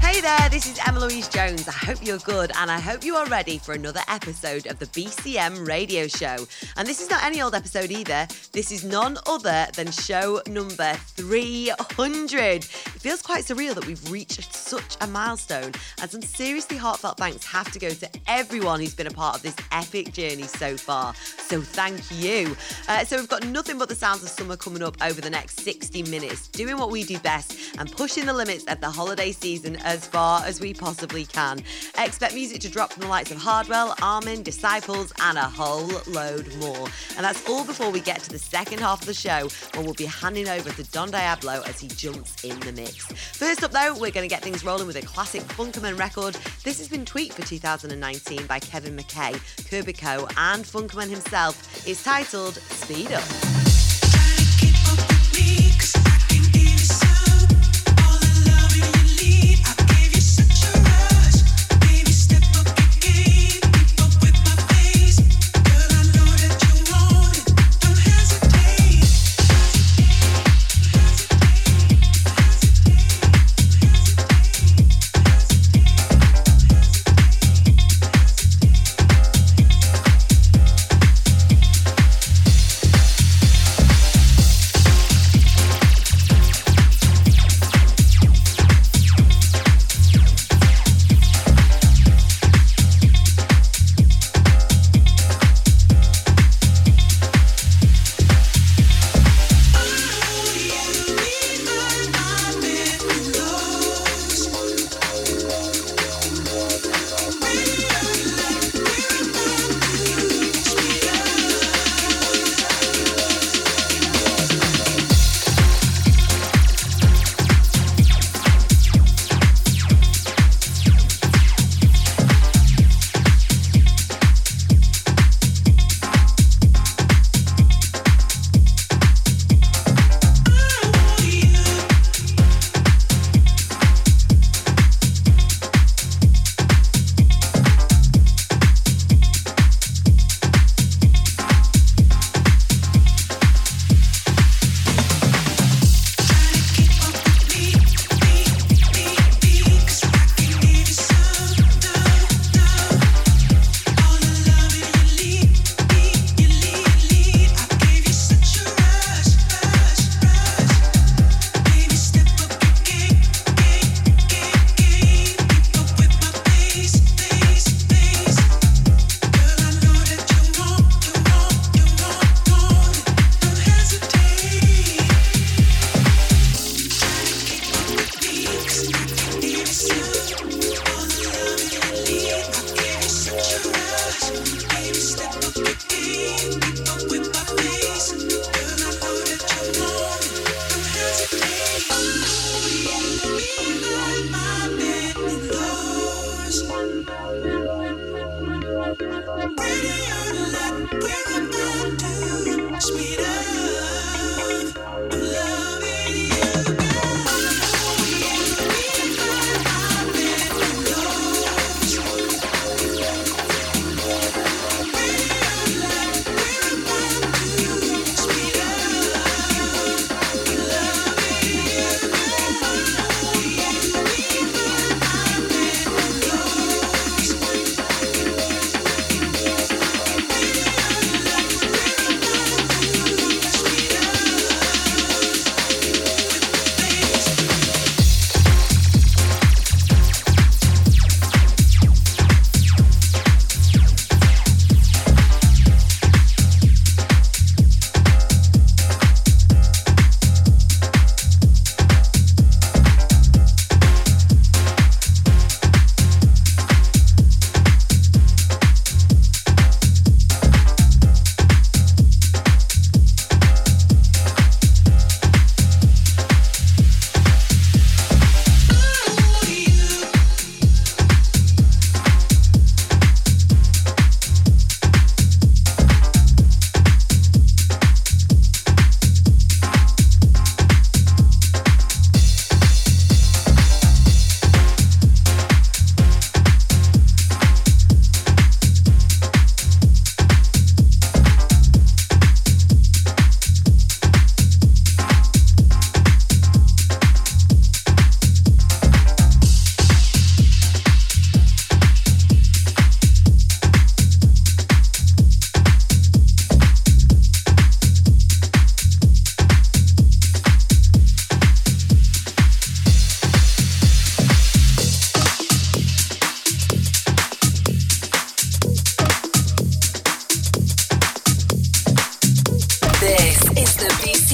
Hey there, this is Emma-Louise Jones. I hope you're good and I hope you are ready for another episode of the BCM Radio Show. And this is not any old episode either. This is none other than show number 300. It feels quite surreal that we've reached such a milestone, and some seriously heartfelt thanks have to go to everyone who's been a part of this epic journey so far. So thank you. So we've got nothing but the sounds of summer coming up over the next 60 minutes, doing what we do best and pushing the limits of the holiday season as far as we possibly can. Expect music to drop from the likes of Hardwell, Armin, Disciples and a whole load more. And that's all before we get to the second half of the show, where we'll be handing over to Don Diablo as he jumps in the mix. First up though, we're going to get things rolling with a classic Funkerman record. This has been tweaked for 2019 by Kevin McKay, Kirby Co. and Funkerman himself. It's titled Speed Up.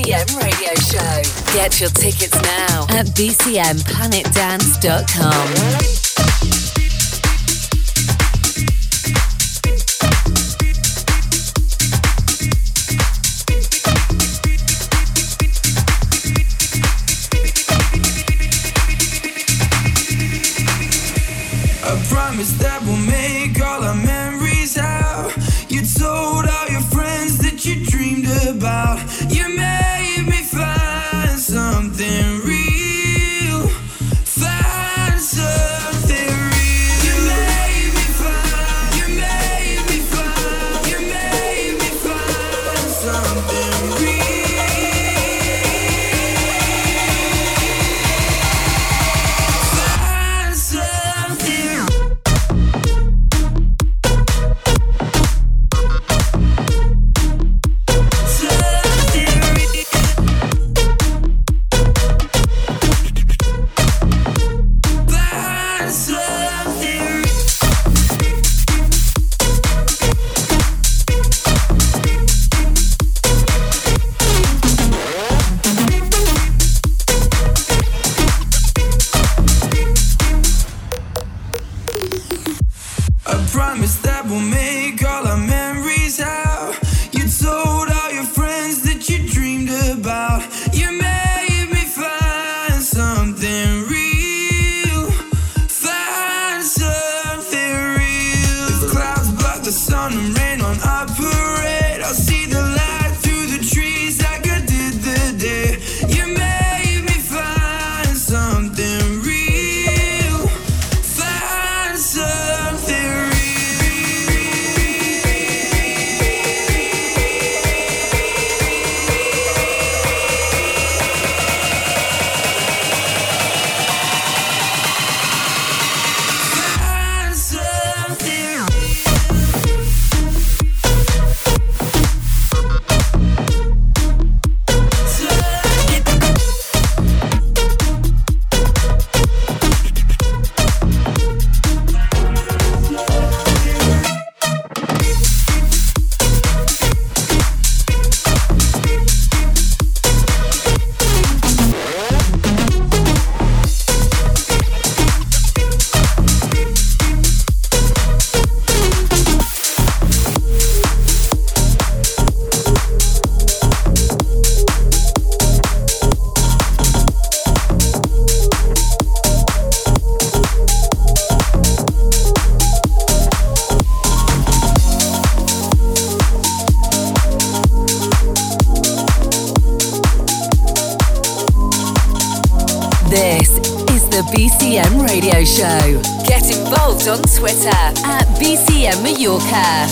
BCM Radio Show. Get your tickets now at bcmplanetdance.com. That will make all our memories out. You told all your friends that you dreamed about. You made me find something real. Find something real. You made me find. You made me find. You made me find something real. Find something. Show. Get involved on Twitter at BCM Mallorca.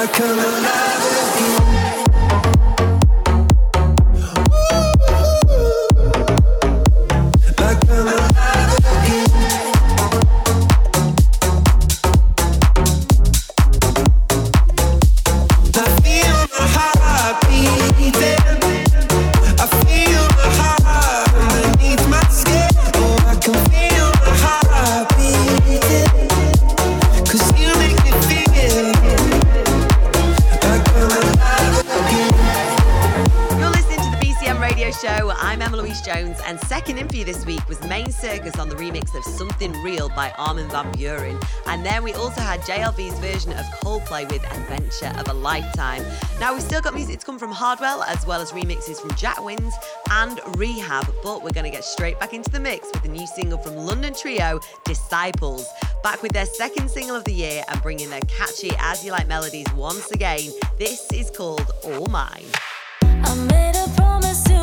I come alive with you. And second in for you this week was Main Circus on the remix of Something Real by Armin van Buuren. And then we also had JLV's version of Coldplay with Adventure of a Lifetime. Now we've still got music to come from Hardwell, as well as remixes from Jack Wins and Rehab, but we're going to get straight back into the mix with the new single from London trio Disciples, back with their second single of the year and bringing their catchy As You Like melodies once again. This is called All Mine. I made a promise to you.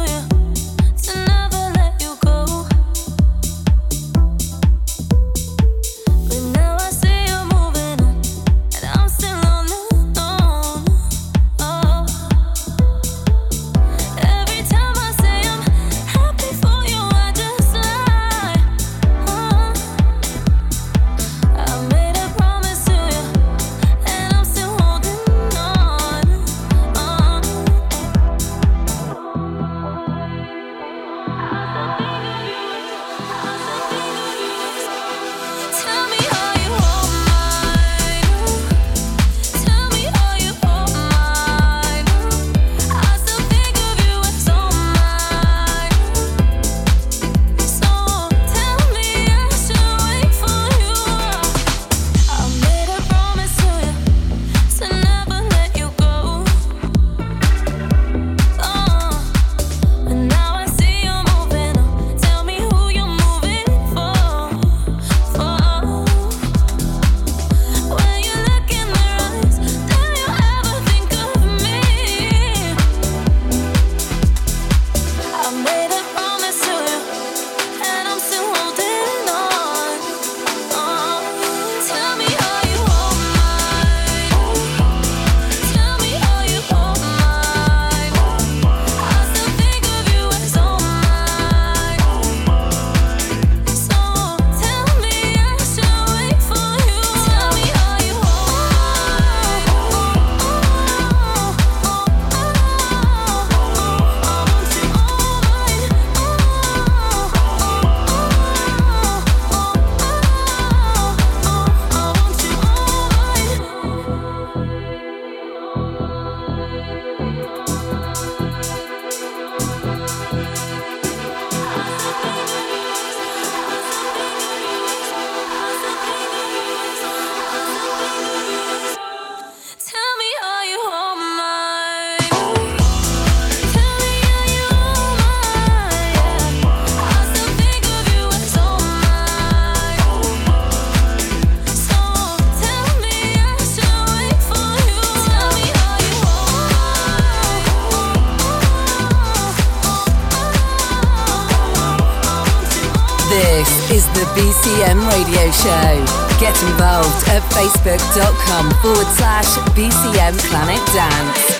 BCM Radio Show. Get involved at facebook.com/BCM Planet Dance.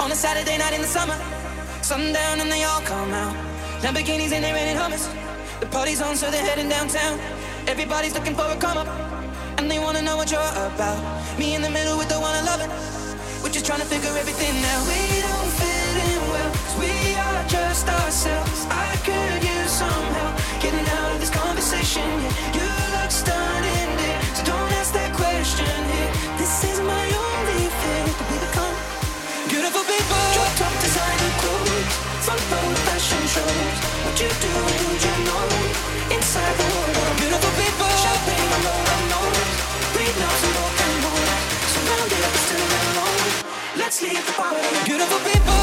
On a Saturday night in the summer, sundown and they all come out. Lamborghinis and they're in hummus. The party's on, so they're heading downtown. Everybody's looking for a come up, and they wanna know what you're about. Me in the middle with the one I love. We're just trying to figure everything out. We don't fit in well, 'cause we are just ourselves. I could use some help getting out of this conversation, yeah. You look stunning, dear, so don't ask that question here. Yeah. This is my only thing to be become. Beautiful people, your top designer clothes, front row fashion shows. What you do and you know, inside the world. Beautiful people, shopping alone, I know. Breathe now, so walk and move. Surrounded, but still alone. Let's leave the party. Beautiful people.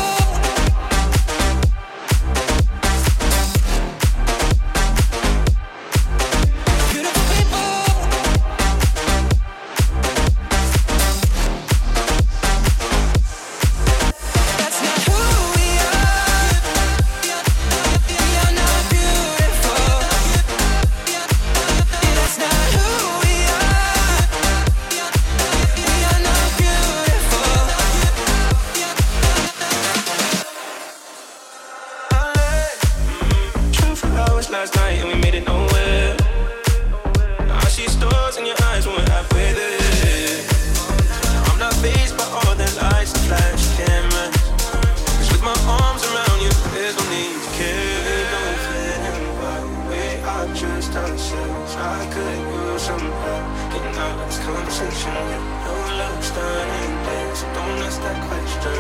this conversation. No love's done anything, so don't ask that question.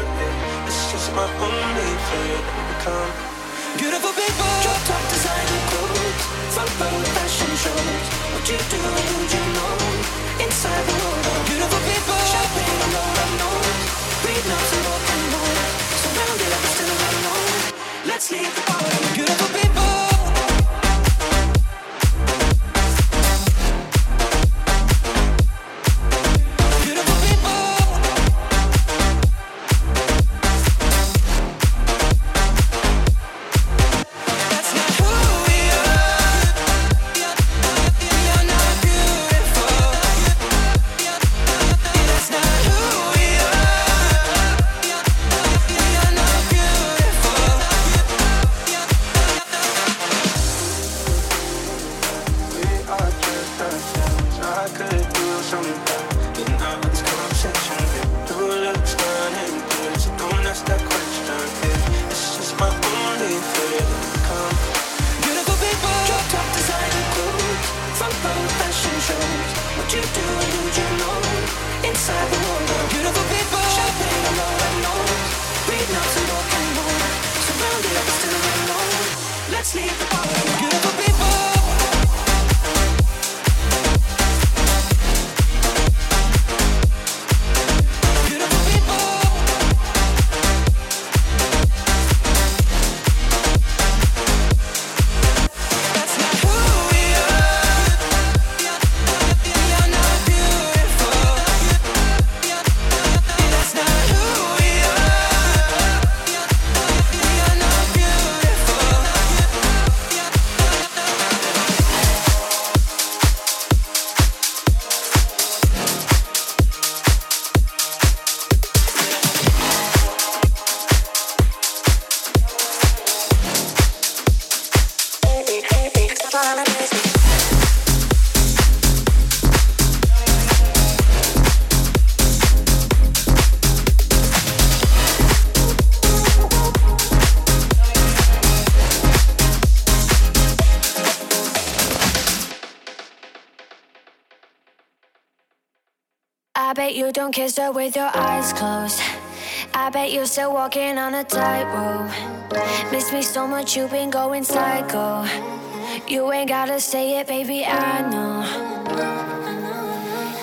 It's just my only fear that we become beautiful people. Drop top designer clothes, front row fashion shows. What you do and who you know, inside the world of beautiful people. Shopping on all I know, reading up some more and more. Surrounded, I'm still alone. Let's leave the bottom. Beautiful people. I bet you don't kiss her with your eyes closed. I bet you're still walking on a tightrope. Miss me so much, you've been going psycho. You ain't gotta say it, baby, I know.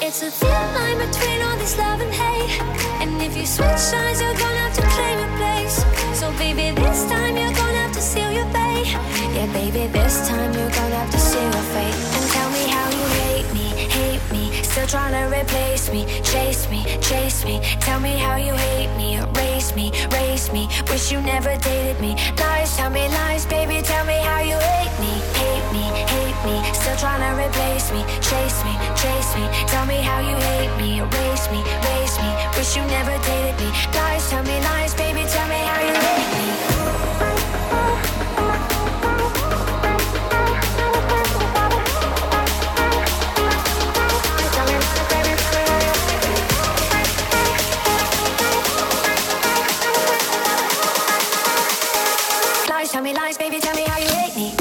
It's a thin line between all this love and hate. And if you switch sides, you're gonna have to claim your place. So baby, this time you're gonna have to seal your fate. Yeah, baby, this time you're gonna have to seal your fate. And tell me how you hate me. Hate me, still trying to replace me. Chase me, chase me. Tell me how you hate me. Erase me, race me. Wish you never dated me. Lies, tell me lies, baby. Tell me how you hate me. Hate me, hate me. Still trying to replace me. Chase me, chase me. Tell me how you hate me. Erase me, race me. Wish you never dated me. Lies, tell me lies, baby. Tell me how you hate me. Tell me lies, baby, tell me how you hate me.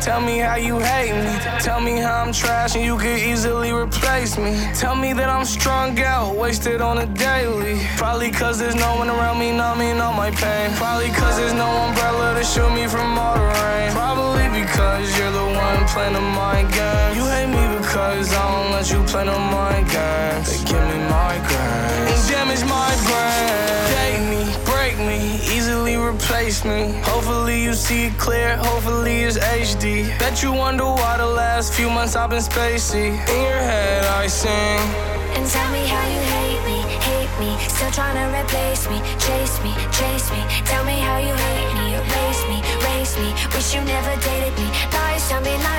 Tell me how you hate me. Tell me how I'm trash and you could easily replace me. Tell me that I'm strung out, wasted on a daily. Probably cause there's no one around me numbing all my pain. Probably cause there's no umbrella to shield me from all the rain. Probably because you're the one playing the mind games. You hate me because I don't let you play no mind games. They give me migraines and damage my brain. Date me, break me, easily replace me. Hopefully you see it clear, hopefully it's HD. Bet you wonder why the last few months I've been spacey. In your head I sing. And tell me how you hate me, hate me. Still trying to replace me, chase me, chase me. Tell me how you hate me, erase me, race me. Wish you never dated me. Lies, tell me lies.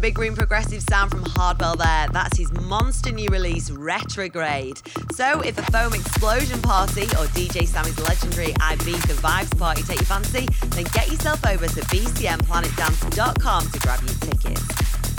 the big room progressive sound from Hardwell there. That's his monster new release, Retrograde. So if a foam explosion party or DJ Sammy's legendary Ibiza vibes party take your fancy, then get yourself over to bcmplanetdance.com to grab your tickets.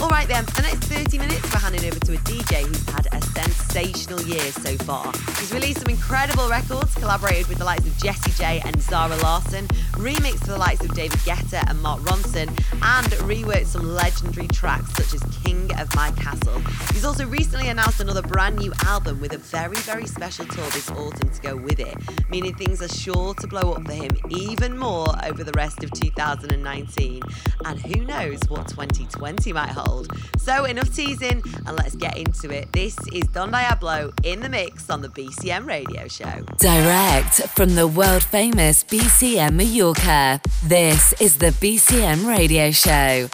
All right then, for the next 30 minutes, we're handing over to a DJ who's had a sensational year so far. He's released some incredible records, collaborated with the likes of Jesse J and Zara Larson, remixed for the likes of David Guetta and Mark Ronson, and reworked some legendary tracks such as King of My Castle. He's also recently announced another brand new album with a very, very special tour this autumn to go with it, meaning things are sure to blow up for him even more over the rest of 2019. And who knows what 2020 might hold. So enough teasing and let's get into it. This is Don Diablo in the mix on the BCM radio show. Direct from the world famous BCM Mallorca, this is the BCM radio show.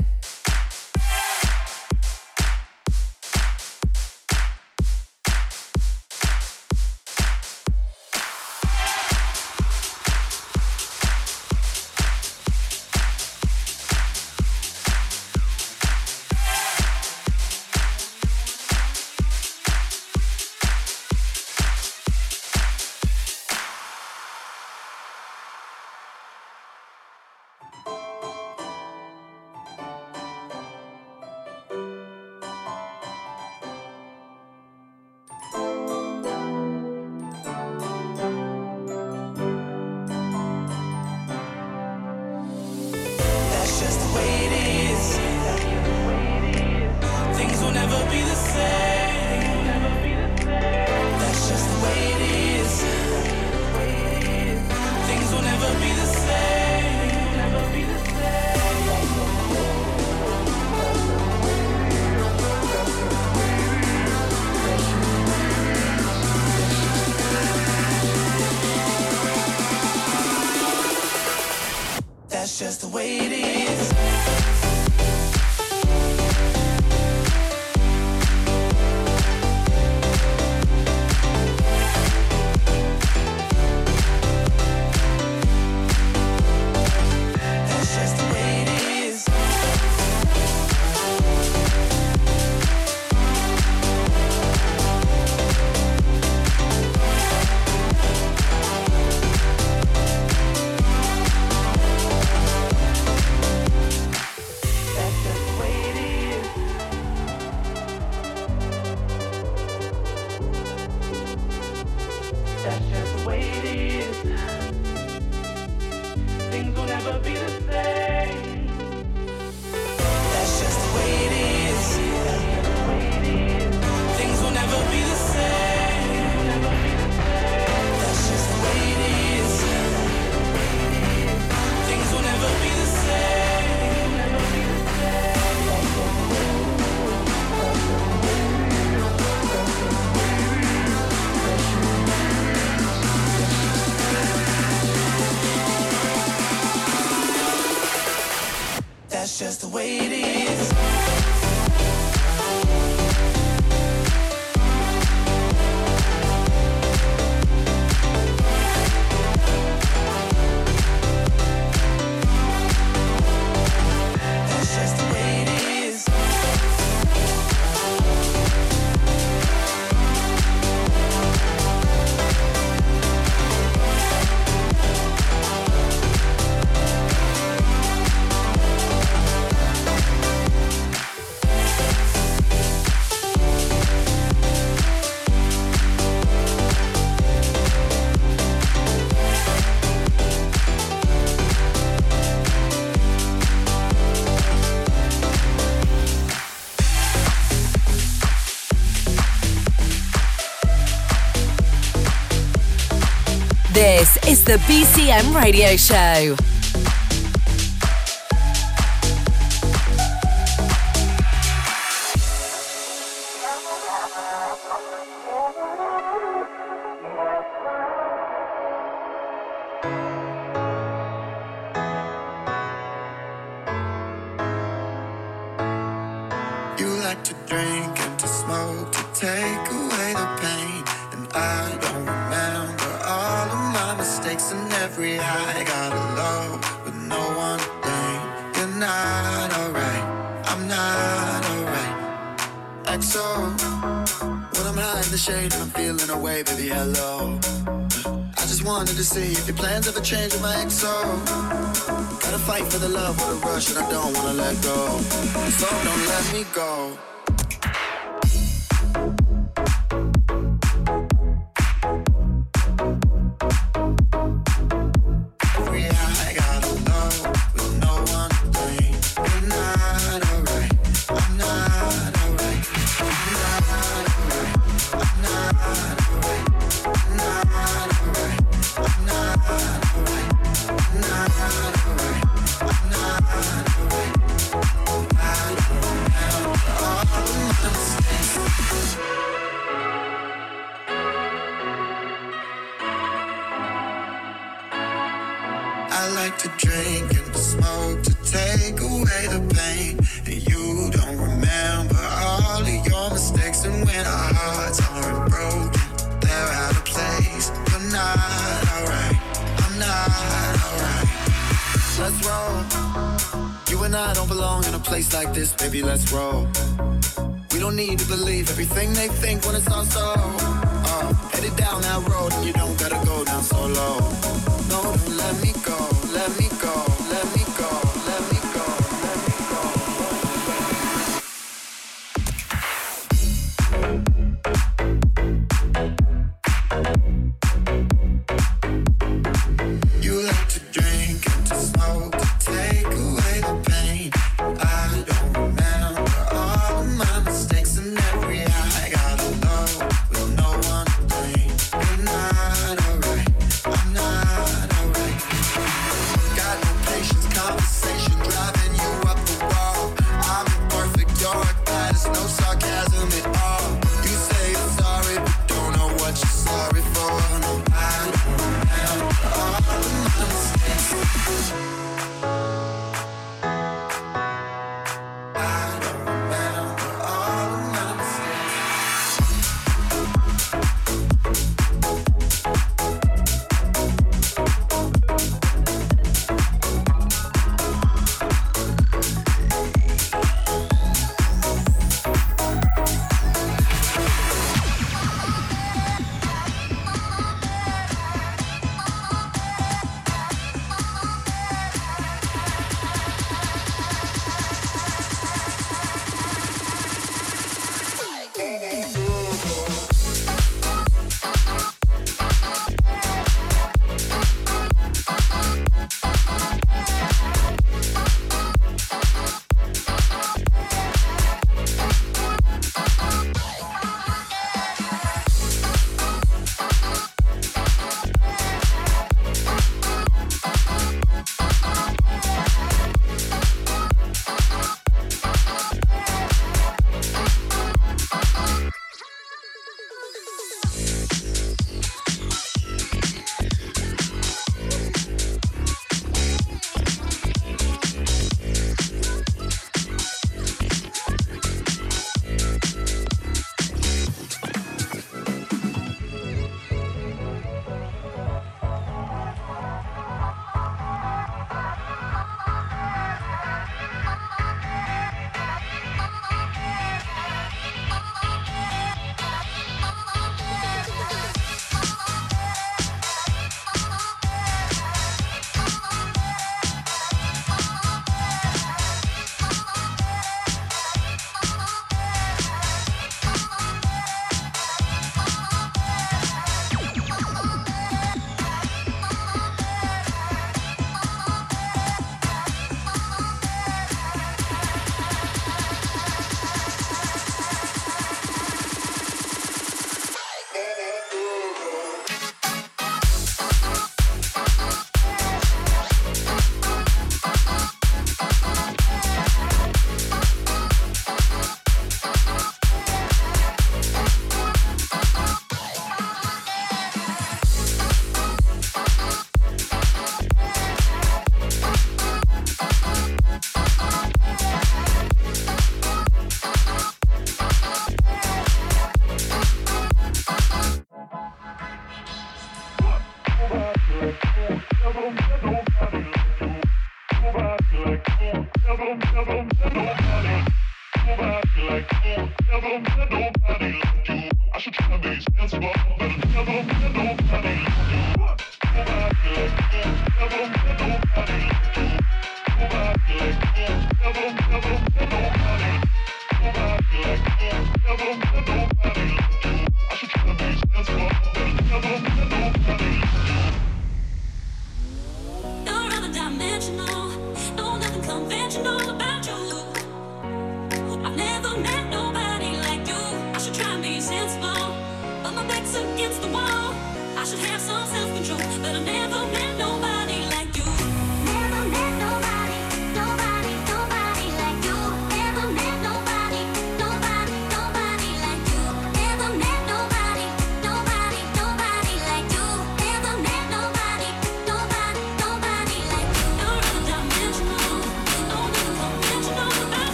This is the BCM Radio Show. I'm not like so. When I'm high in the shade and I'm feeling away, baby, hello. I just wanted to see if your plans ever change with my XO. Gotta fight for the love with a rush and I don't wanna let go. So don't let me go. I'm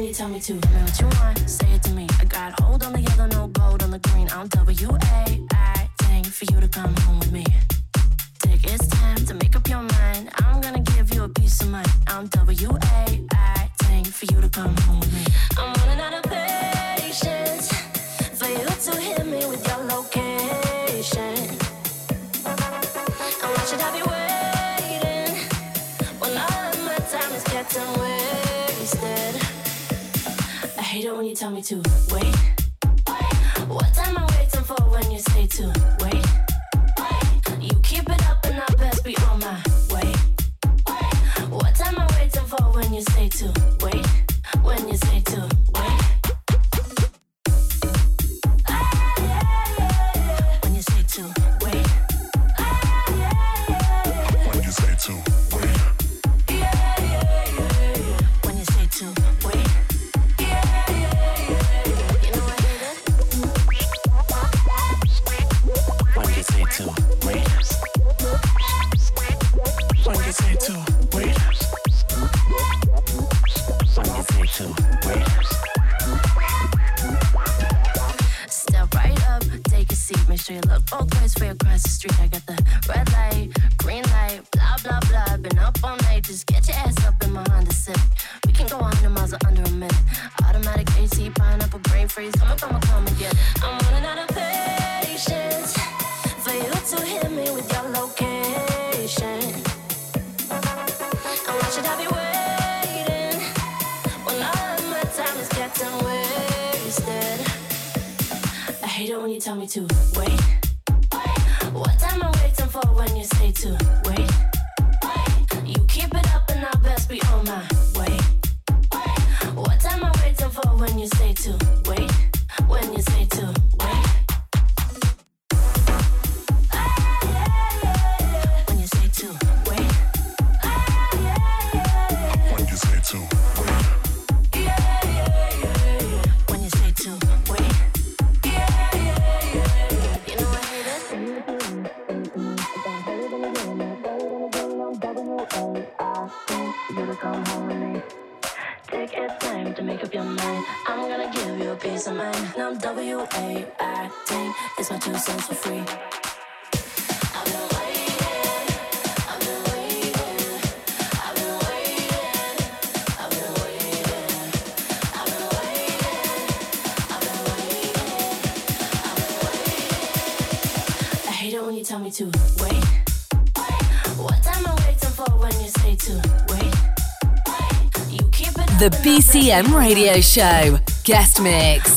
when you tell me to. Tell me what you want, say it to me. I got hold on the yellow, no gold on the green. I'm waiting for you to come home with me. Dick, it's time to make up your mind. I'm gonna give you a piece of mind. I'm waiting for you to come home with me. I'm running out of patience for you to hit me with your location. And why should I be waiting when all of my time is getting wasted? I hate it when you tell me to wait. What am I waiting for when you say to wait? You keep it up and I'll best be on my way. What am I waiting for when you say to wait? When you say to wait. When you say to wait. When you say to wait. When you say to wait. Step right up, take a seat, make sure you look both ways for you across the street. I got the red light, green light, blah blah blah. Been up all night, just get your ass up in my Honda Civic. We can go 100 miles or under a minute. Automatic AC, pineapple brain freeze. Come again. I'm running out of patience for you to hit me with your location. And why should I be waiting when all of my time is getting wasted? I hate it when you tell me to wait. What am I waiting for when you say to wait? You keep it up and I'll best be on my way. What am I waiting for when you say to wait? When you say to wait. The BCM Radio Show guest mix.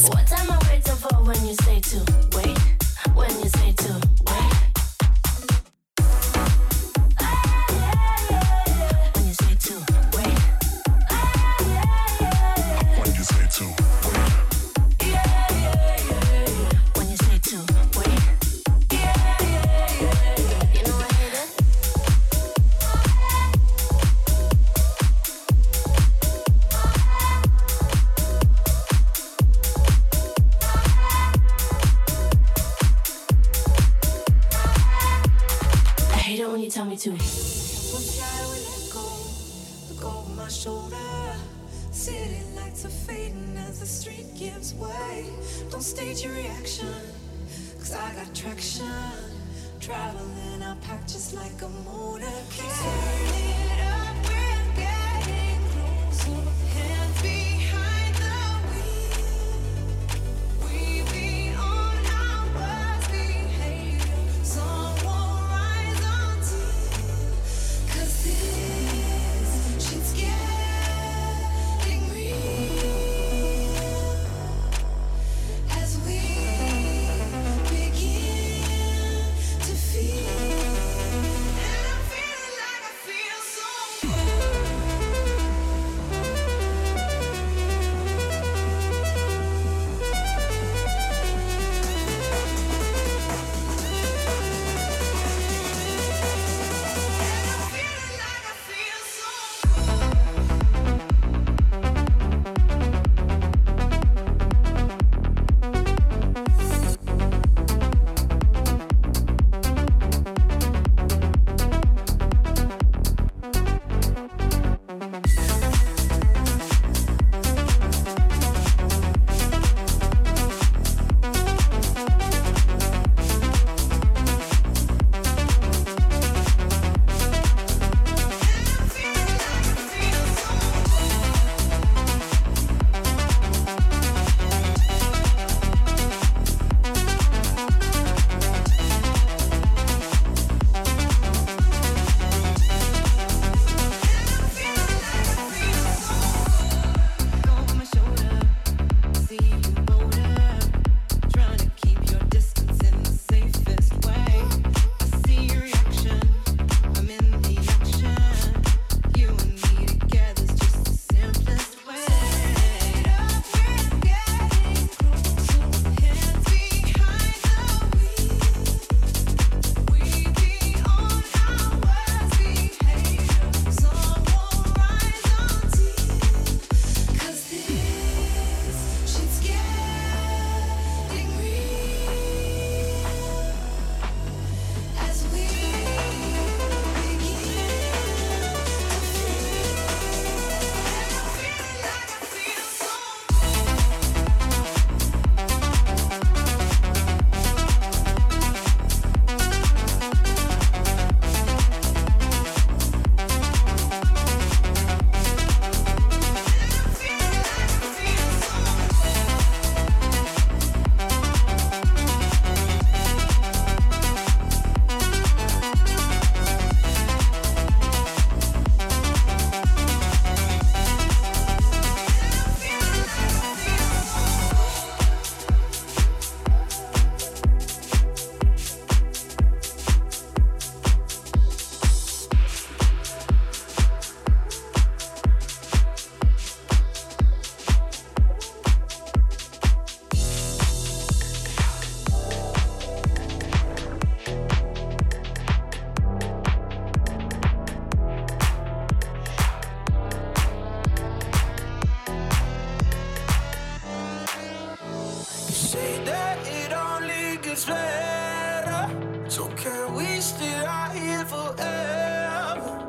wish that I live forever.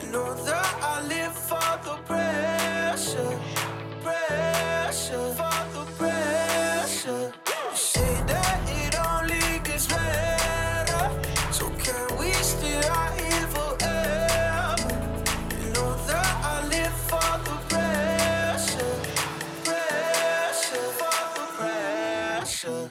You know that I live for the pressure, pressure, for the pressure. You say that it only gets better, so can we still live forever? You know that I live for the pressure, pressure, for the pressure.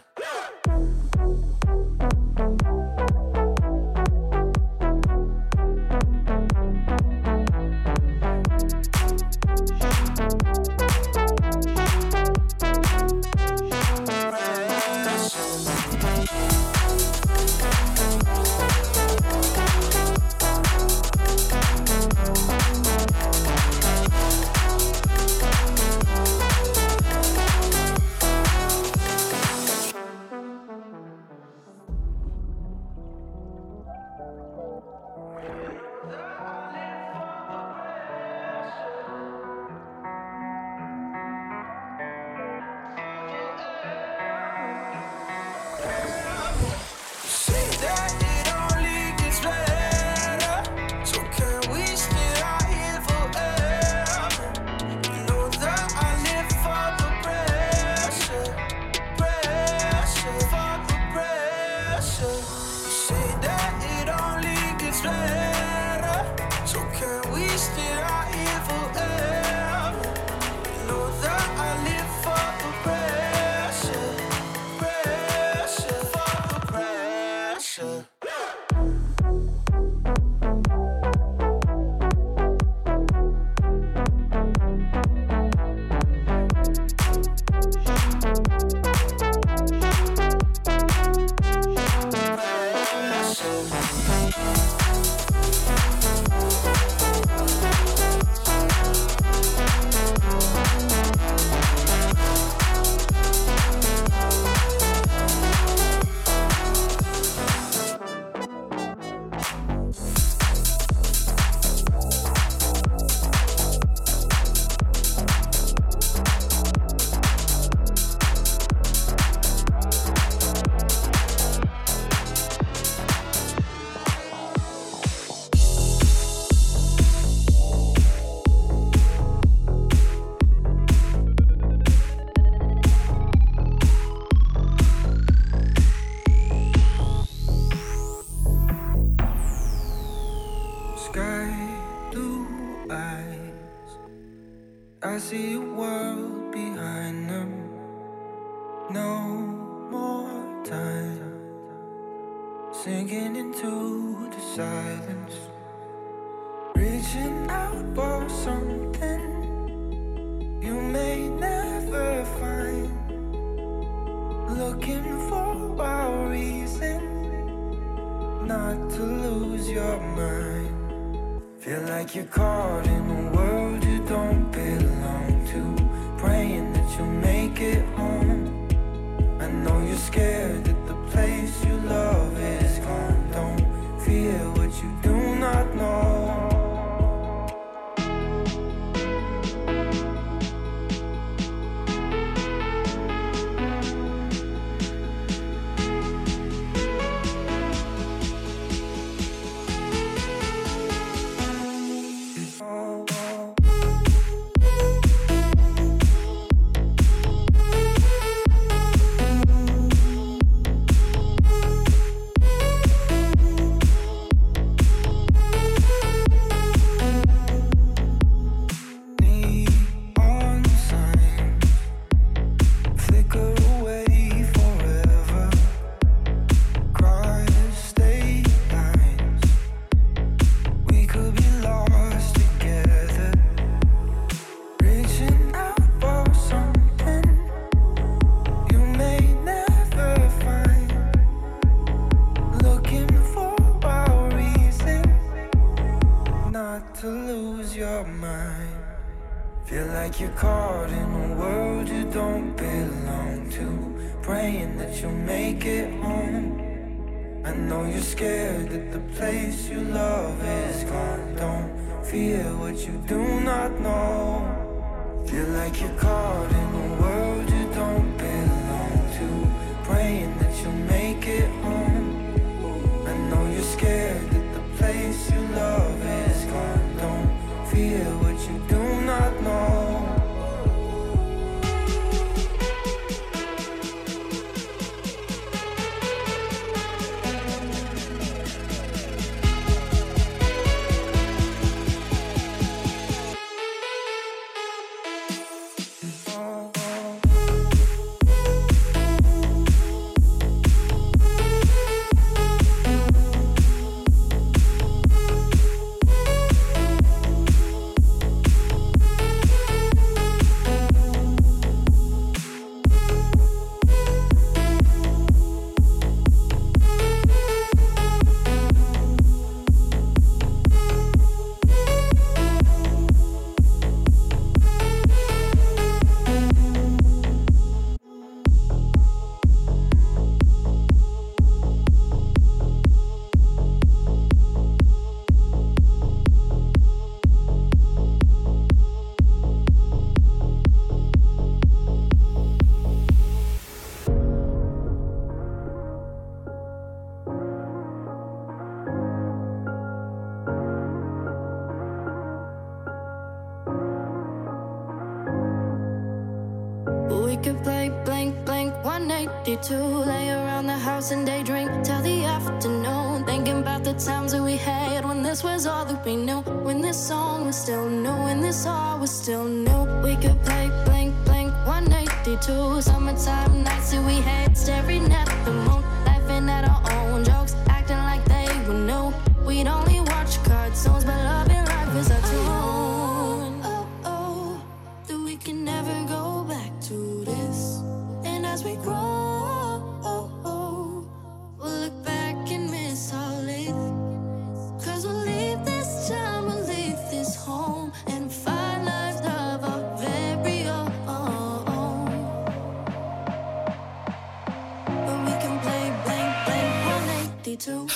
could play blank, blank, 182. Lay around the house and daydream till the afternoon, thinking about the times that we had when this was all that we knew, when this song was still new, when this all was still new. We could play blank, blank, 182. Summertime nights that we had, staring at the moon, laughing at our own jokes, acting like they were new. We'd only watch cartoons, but loving life is our tune. Oh, oh, that we can never go back to this. And as we grow, oh, oh, we'll look back and miss all it. 'Cause we'll leave this time, we'll leave this home, and find lives of our very own. But we can play blank, blank, 182.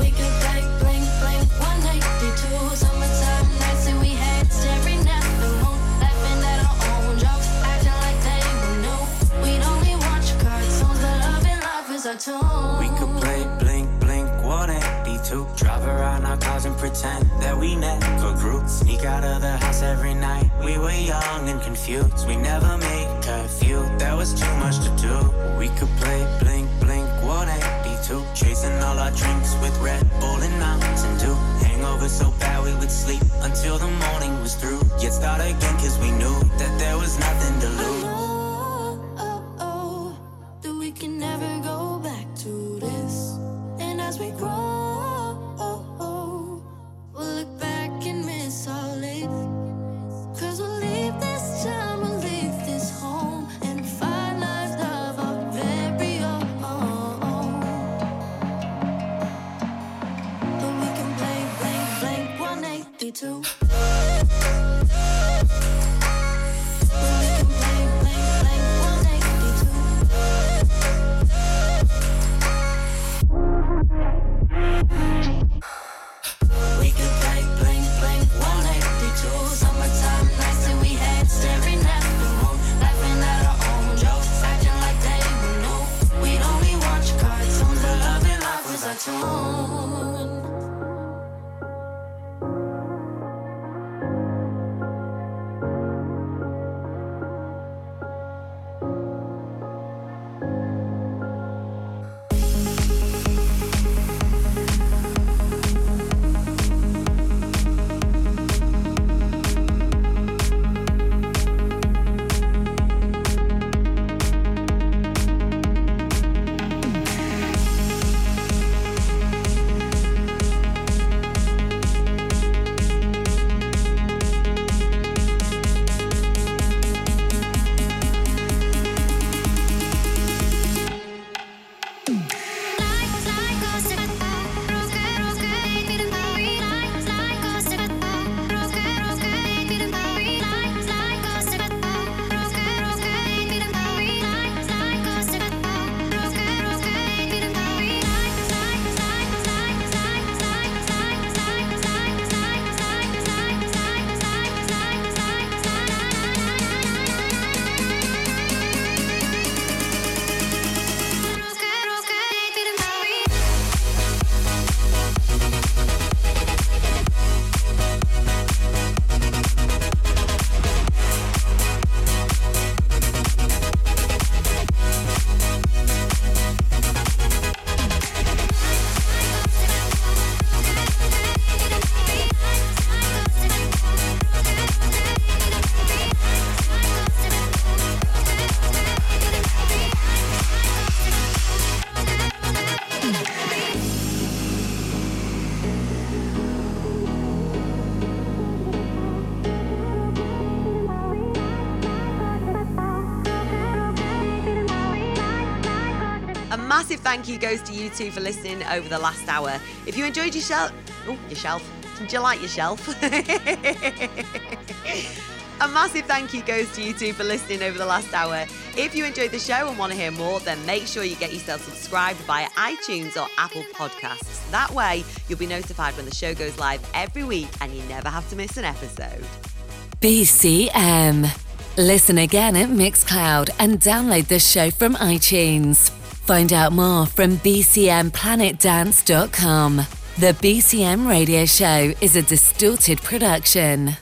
We could play blink, blink, 182. Drive around our cars and pretend that we never grew. Sneak out of the house every night. We were young and confused. We never made curfew. There was too much to do. We could play blink, blink, 182. Chasing all our drinks with Red Bull and Mountain Dew. Hangover so bad we would sleep until the morning was through. Yet start again 'cause we knew that there was nothing to lose. Thank you goes to you two for listening over the last hour. If you enjoyed your shelf, did you like your shelf? A massive thank you goes to you two for listening over the last hour. If you enjoyed the show and want to hear more, then make sure you get yourself subscribed via iTunes or Apple Podcasts. That way, you'll be notified when the show goes live every week and you never have to miss an episode. BCM. Listen again at Mixcloud and download the show from iTunes. Find out more from bcmplanetdance.com. The BCM Radio Show is a Distorted production.